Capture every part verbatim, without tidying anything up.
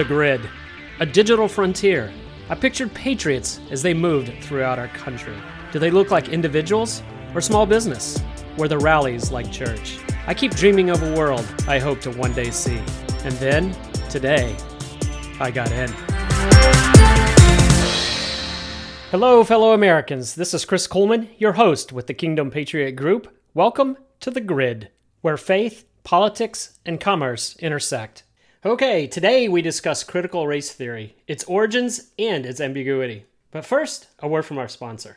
The Grid, a digital frontier. I pictured patriots as they moved throughout our country. Do they look like individuals or small business? Were the rallies like church? I keep dreaming of a world I hope to one day see. And then, today, I got in. Hello, fellow Americans. This is Chris Coleman, your host with the Kingdom Patriot Group. Welcome to The Grid, where faith, politics, and commerce intersect. Okay, today we discuss critical race theory, its origins, and its ambiguity. But first, a word from our sponsor.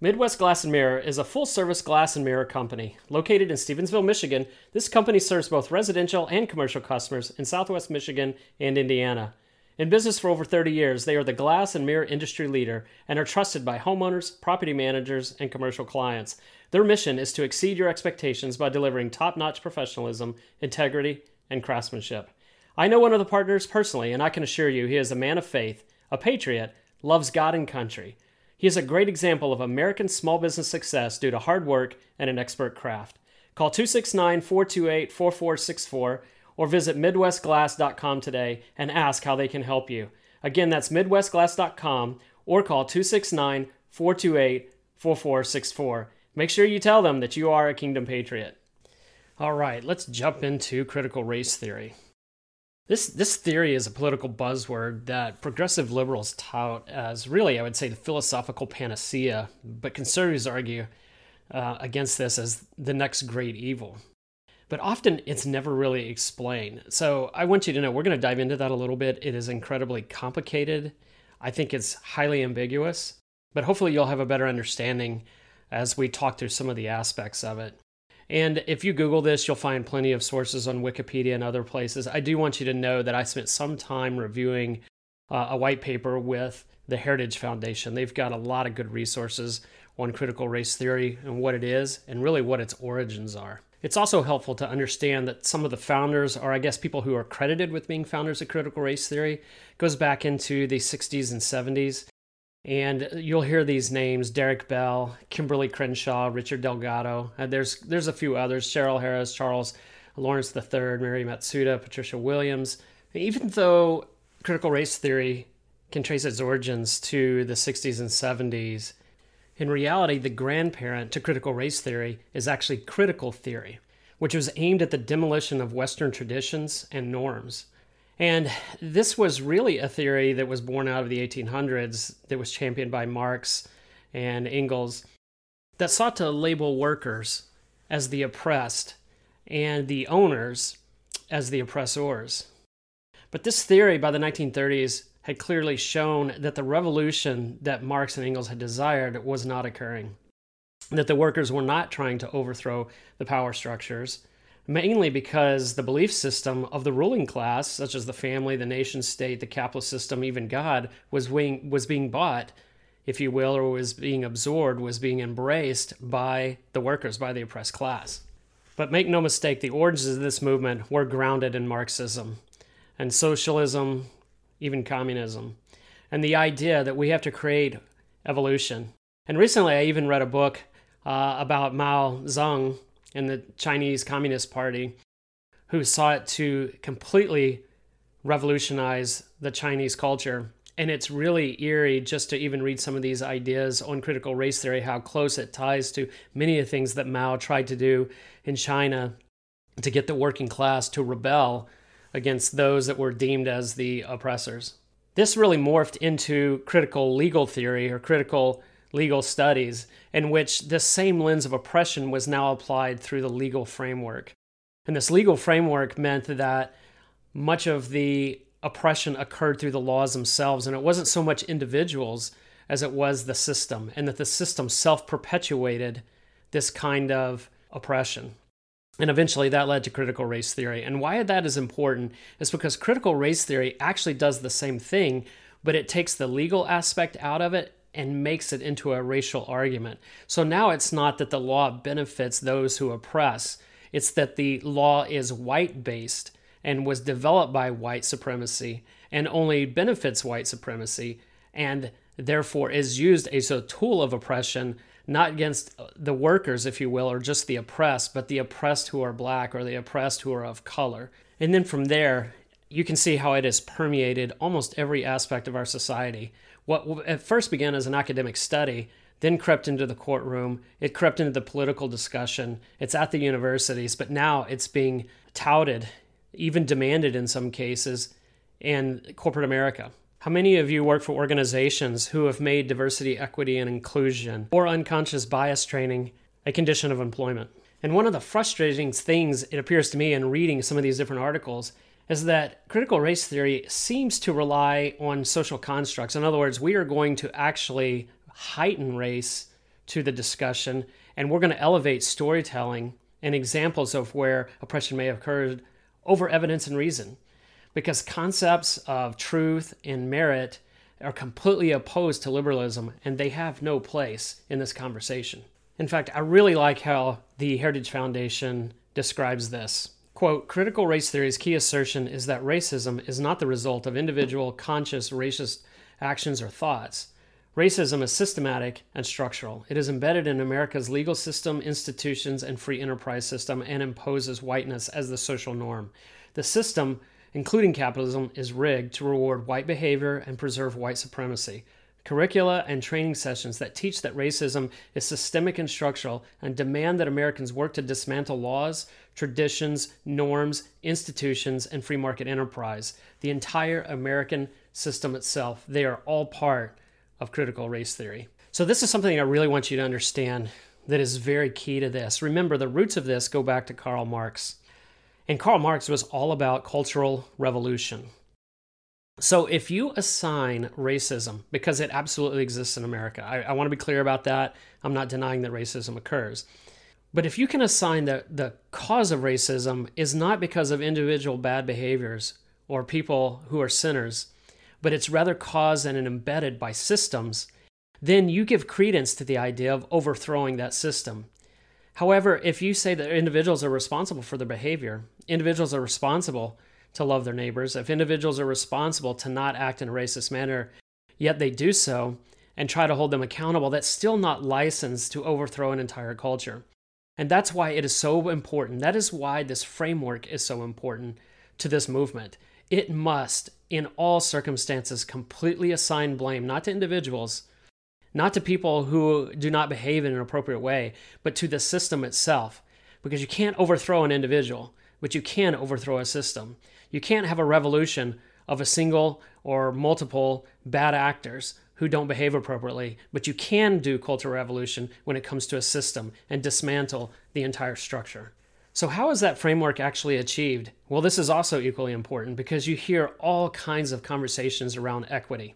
Midwest Glass and Mirror is a full-service glass and mirror company. Located in Stevensville, Michigan, this company serves both residential and commercial customers in Southwest Michigan and Indiana. In business for over thirty years, they are the glass and mirror industry leader and are trusted by homeowners, property managers, and commercial clients. Their mission is to exceed your expectations by delivering top-notch professionalism, integrity, and craftsmanship. I know one of the partners personally, and I can assure you he is a man of faith, a patriot, loves God and country. He is a great example of American small business success due to hard work and an expert craft. Call two six nine, four two eight, four four six four or visit midwest glass dot com today and ask how they can help you. Again, that's midwest glass dot com or call two six nine, four two eight, four four six four. Make sure you tell them that you are a Kingdom Patriot. All right, let's jump into critical race theory. This this theory is a political buzzword that progressive liberals tout as really, I would say, the philosophical panacea, but conservatives argue uh, against this as the next great evil. But often it's never really explained. So I want you to know we're going to dive into that a little bit. It is incredibly complicated. I think it's highly ambiguous, but hopefully you'll have a better understanding as we talk through some of the aspects of it. And if you Google this, you'll find plenty of sources on Wikipedia and other places. I do want you to know that I spent some time reviewing uh, a white paper with the Heritage Foundation. They've got a lot of good resources on critical race theory and what it is and really what its origins are. It's also helpful to understand that some of the founders, or I guess people who are credited with being founders of critical race theory, goes back into the sixties and seventies. And you'll hear these names: Derek Bell, Kimberly Crenshaw, Richard Delgado. Uh, there's there's a few others: Cheryl Harris, Charles Lawrence the third, Mary Matsuda, Patricia Williams. Even though critical race theory can trace its origins to the sixties and seventies, in reality, the grandparent to critical race theory is actually critical theory, which was aimed at the demolition of Western traditions and norms. And this was really a theory that was born out of the eighteen hundreds that was championed by Marx and Engels that sought to label workers as the oppressed and the owners as the oppressors. But this theory by the nineteen thirties had clearly shown that the revolution that Marx and Engels had desired was not occurring, that the workers were not trying to overthrow the power structures, mainly because the belief system of the ruling class, such as the family, the nation state, the capitalist system, even God, was being, was being bought, if you will, or was being absorbed, was being embraced by the workers, by the oppressed class. But make no mistake, the origins of this movement were grounded in Marxism and socialism, even communism, and the idea that we have to create evolution. And recently I even read a book uh, about Mao Zedong and the Chinese Communist Party, who sought to completely revolutionize the Chinese culture. And it's really eerie just to even read some of these ideas on critical race theory, how close it ties to many of the things that Mao tried to do in China to get the working class to rebel against those that were deemed as the oppressors. This really morphed into critical legal theory or critical legal studies, in which this same lens of oppression was now applied through the legal framework. And this legal framework meant that much of the oppression occurred through the laws themselves, and it wasn't so much individuals as it was the system, and that the system self-perpetuated this kind of oppression. And eventually that led to critical race theory. And why that is important is because critical race theory actually does the same thing, but it takes the legal aspect out of it and makes it into a racial argument. So now it's not that the law benefits those who oppress, it's that the law is white-based and was developed by white supremacy and only benefits white supremacy and therefore is used as a tool of oppression, not against the workers, if you will, or just the oppressed, but the oppressed who are black or the oppressed who are of color. And then from there, you can see how it has permeated almost every aspect of our society. What at first began as an academic study then crept into the courtroom. It crept into the political discussion. It's at the universities, but now it's being touted, even demanded in some cases, in corporate America. How many of you work for organizations who have made diversity, equity, and inclusion or unconscious bias training a condition of employment? And one of the frustrating things, it appears to me, in reading some of these different articles is that critical race theory seems to rely on social constructs. In other words, we are going to actually heighten race to the discussion, and we're going to elevate storytelling and examples of where oppression may have occurred over evidence and reason, because concepts of truth and merit are completely opposed to liberalism, and they have no place in this conversation. In fact, I really like how the Heritage Foundation describes this. Quote, critical race theory's key assertion is that racism is not the result of individual conscious racist actions or thoughts. Racism is systematic and structural. It is embedded in America's legal system, institutions, and free enterprise system, and imposes whiteness as the social norm. The system, including capitalism, is rigged to reward white behavior and preserve white supremacy. Curricula and training sessions that teach that racism is systemic and structural and demand that Americans work to dismantle laws, traditions, norms, institutions, and free market enterprise. The entire American system itself, they are all part of critical race theory. So this is something I really want you to understand that is very key to this. Remember, the roots of this go back to Karl Marx. And Karl Marx was all about cultural revolution. So if you assign racism, because it absolutely exists in America, I, I want to be clear about that. I'm not denying that racism occurs. But if you can assign that the cause of racism is not because of individual bad behaviors or people who are sinners, but it's rather caused and embedded by systems, then you give credence to the idea of overthrowing that system. However, if you say that individuals are responsible for their behavior, individuals are responsible to love their neighbors, if individuals are responsible to not act in a racist manner, yet they do so and try to hold them accountable, that's still not licensed to overthrow an entire culture. And that's why it is so important. That is why this framework is so important to this movement. It must, in all circumstances, completely assign blame, not to individuals, not to people who do not behave in an appropriate way, but to the system itself, because you can't overthrow an individual, but you can overthrow a system. You can't have a revolution of a single or multiple bad actors who don't behave appropriately, but you can do cultural revolution when it comes to a system and dismantle the entire structure. So how is that framework actually achieved? Well, this is also equally important because you hear all kinds of conversations around equity.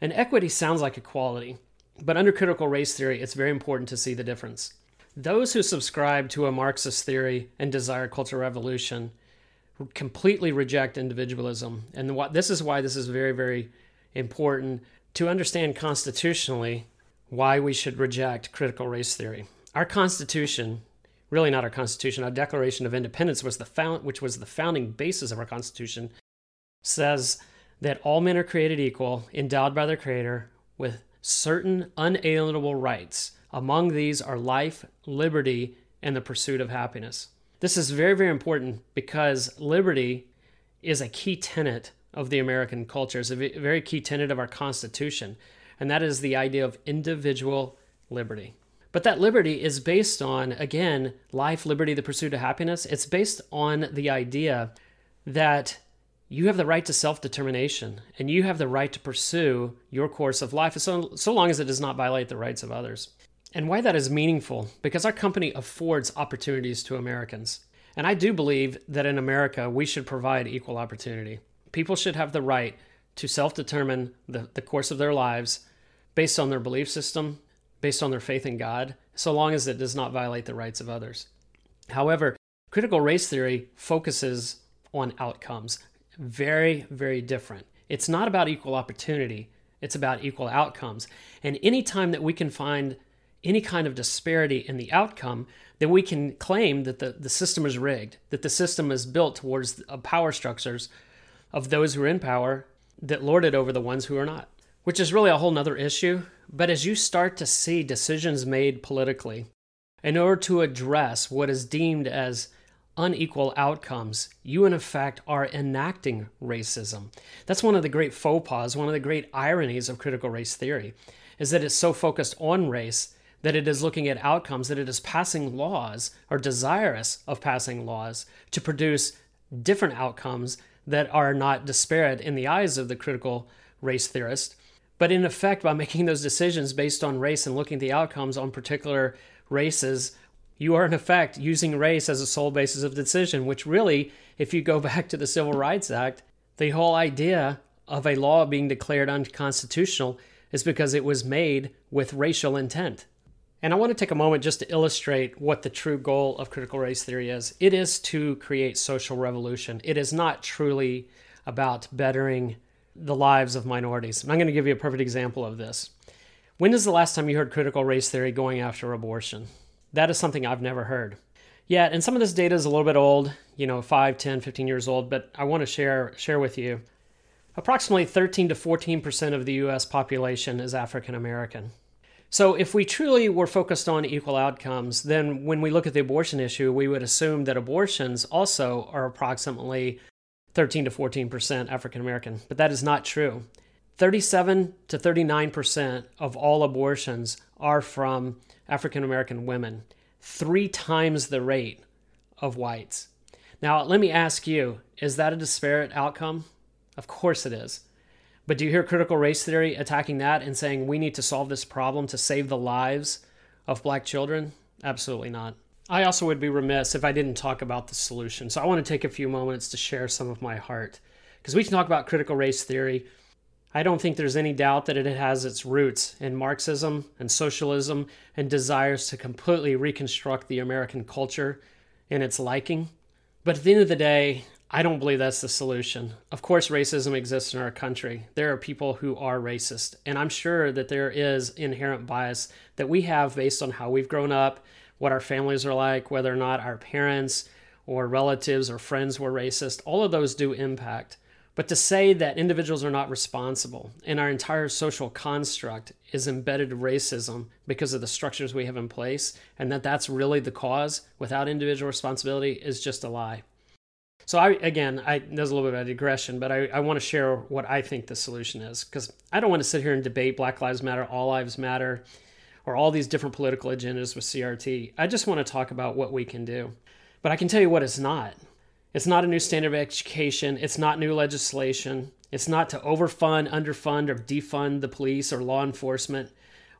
And equity sounds like equality, but under critical race theory, it's very important to see the difference. Those who subscribe to a Marxist theory and desire cultural revolution completely reject individualism. And what, this is why this is very, very important to understand constitutionally why we should reject critical race theory. Our Constitution, really not our Constitution, our Declaration of Independence, was the found, which was the founding basis of our Constitution, says that all men are created equal, endowed by their Creator with certain unalienable rights. Among these are life, liberty, and the pursuit of happiness. This is very, very important because liberty is a key tenet of the American culture. It's a very key tenet of our Constitution, and that is the idea of individual liberty. But that liberty is based on, again, life, liberty, the pursuit of happiness. It's based on the idea that you have the right to self-determination, and you have the right to pursue your course of life, so, so long as it does not violate the rights of others. And why that is meaningful, because our company affords opportunities to Americans. And I do believe that in America, we should provide equal opportunity. People should have the right to self-determine the, the course of their lives based on their belief system, based on their faith in God, so long as it does not violate the rights of others. However, critical race theory focuses on outcomes. Very, very different. It's not about equal opportunity. It's about equal outcomes. And any time that we can find any kind of disparity in the outcome, then we can claim that the, the system is rigged, that the system is built towards power structures of those who are in power that lord it over the ones who are not, which is really a whole nother issue. But as you start to see decisions made politically in order to address what is deemed as unequal outcomes, you in effect are enacting racism. That's one of the great faux pas, one of the great ironies of critical race theory, is that it's so focused on race that it is looking at outcomes, that it is passing laws or desirous of passing laws to produce different outcomes that are not disparate in the eyes of the critical race theorist. But in effect, by making those decisions based on race and looking at the outcomes on particular races, you are in effect using race as a sole basis of decision, which really, if you go back to the Civil Rights Act, the whole idea of a law being declared unconstitutional is because it was made with racial intent. And I want to take a moment just to illustrate what the true goal of critical race theory is. It is to create social revolution. It is not truly about bettering the lives of minorities. And I'm going to give you a perfect example of this. When is the last time you heard critical race theory going after abortion? That is something I've never heard. Yet, and some of this data is a little bit old, you know, five, ten, fifteen years old, but I want to share share with you. Approximately thirteen to fourteen percent of the U S population is African American. So if we truly were focused on equal outcomes, then when we look at the abortion issue, we would assume that abortions also are approximately thirteen to fourteen percent African American, but that is not true. thirty-seven to thirty-nine percent of all abortions are from African American women, three times the rate of whites. Now, let me ask you, is that a disparate outcome? Of course it is. But do you hear critical race theory attacking that and saying we need to solve this problem to save the lives of black children? Absolutely not. I also would be remiss if I didn't talk about the solution. So I want to take a few moments to share some of my heart, because we can talk about critical race theory. I don't think there's any doubt that it has its roots in Marxism and socialism and desires to completely reconstruct the American culture in its liking. But at the end of the day, I don't believe that's the solution. Of course, racism exists in our country. There are people who are racist, and I'm sure that there is inherent bias that we have based on how we've grown up, what our families are like, whether or not our parents or relatives or friends were racist. All of those do impact. But to say that individuals are not responsible and our entire social construct is embedded racism because of the structures we have in place, and that that's really the cause without individual responsibility, is just a lie. So I, again, I, there's a little bit of a digression, but I, I want to share what I think the solution is, because I don't want to sit here and debate Black Lives Matter, All Lives Matter, or all these different political agendas with C R T. I just want to talk about what we can do. But I can tell you what it's not. It's not a new standard of education. It's not new legislation. It's not to overfund, underfund, or defund the police or law enforcement,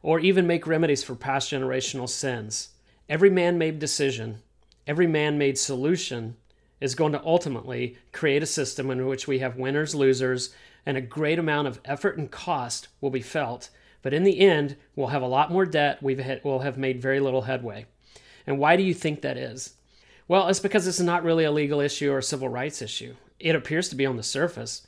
or even make remedies for past generational sins. Every man-made decision, every man-made solution is going to ultimately create a system in which we have winners, losers, and a great amount of effort and cost will be felt. But in the end, we'll have a lot more debt. We've hit, we'll have made very little headway. And why do you think that is? Well, it's because it's not really a legal issue or a civil rights issue. It appears to be on the surface,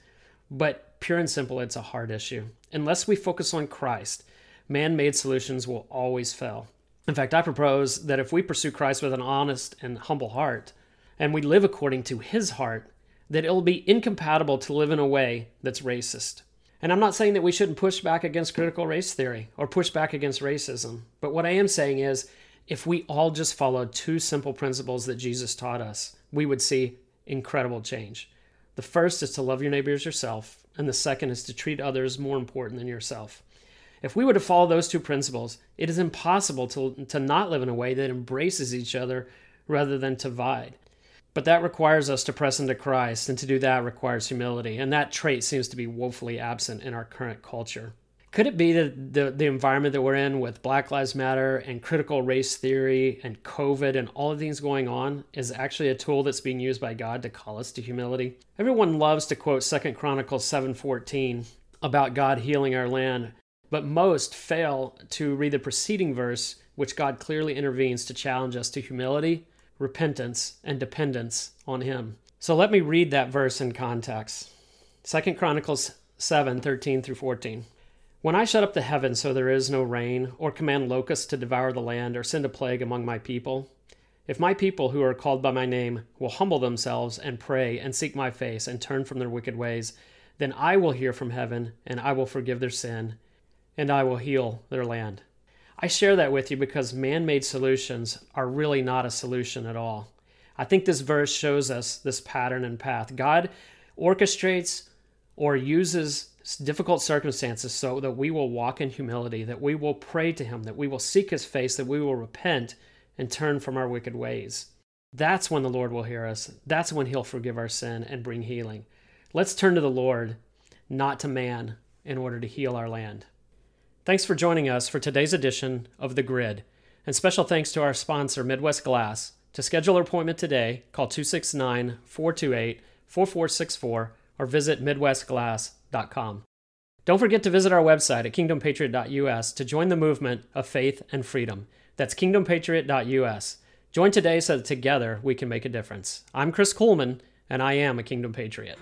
but pure and simple, it's a hard issue. Unless we focus on Christ, man-made solutions will always fail. In fact, I propose that if we pursue Christ with an honest and humble heart, and we live according to his heart, that it'll be incompatible to live in a way that's racist. And I'm not saying that we shouldn't push back against critical race theory or push back against racism, but what I am saying is, if we all just followed two simple principles that Jesus taught us, we would see incredible change. The first is to love your neighbor as yourself, and the second is to treat others more important than yourself. If we were to follow those two principles, it is impossible to, to not live in a way that embraces each other rather than to divide. But that requires us to press into Christ, and to do that requires humility, and that trait seems to be woefully absent in our current culture. Could it be that the, the environment that we're in with Black Lives Matter and critical race theory and COVID and all of these going on is actually a tool that's being used by God to call us to humility? Everyone loves to quote Second Chronicles seven fourteen about God healing our land, but most fail to read the preceding verse, which God clearly intervenes to challenge us to humility, repentance, and dependence on Him. So let me read that verse in context. Second Chronicles seven thirteen through fourteen. When I shut up the heavens so there is no rain, or command locusts to devour the land, or send a plague among my people, if my people who are called by my name will humble themselves and pray and seek my face and turn from their wicked ways, then I will hear from heaven, and I will forgive their sin, and I will heal their land. I share that with you because man-made solutions are really not a solution at all. I think this verse shows us this pattern and path. God orchestrates or uses difficult circumstances so that we will walk in humility, that we will pray to him, that we will seek his face, that we will repent and turn from our wicked ways. That's when the Lord will hear us. That's when he'll forgive our sin and bring healing. Let's turn to the Lord, not to man, in order to heal our land. Thanks for joining us for today's edition of The Grid. And special thanks to our sponsor, Midwest Glass. To schedule an appointment today, call two six nine, four two eight, four four six four or visit midwest glass dot com. Don't forget to visit our website at kingdom patriot dot u s to join the movement of faith and freedom. That's kingdom patriot dot u s. Join today so that together we can make a difference. I'm Chris Kuhlmann, and I am a Kingdom Patriot.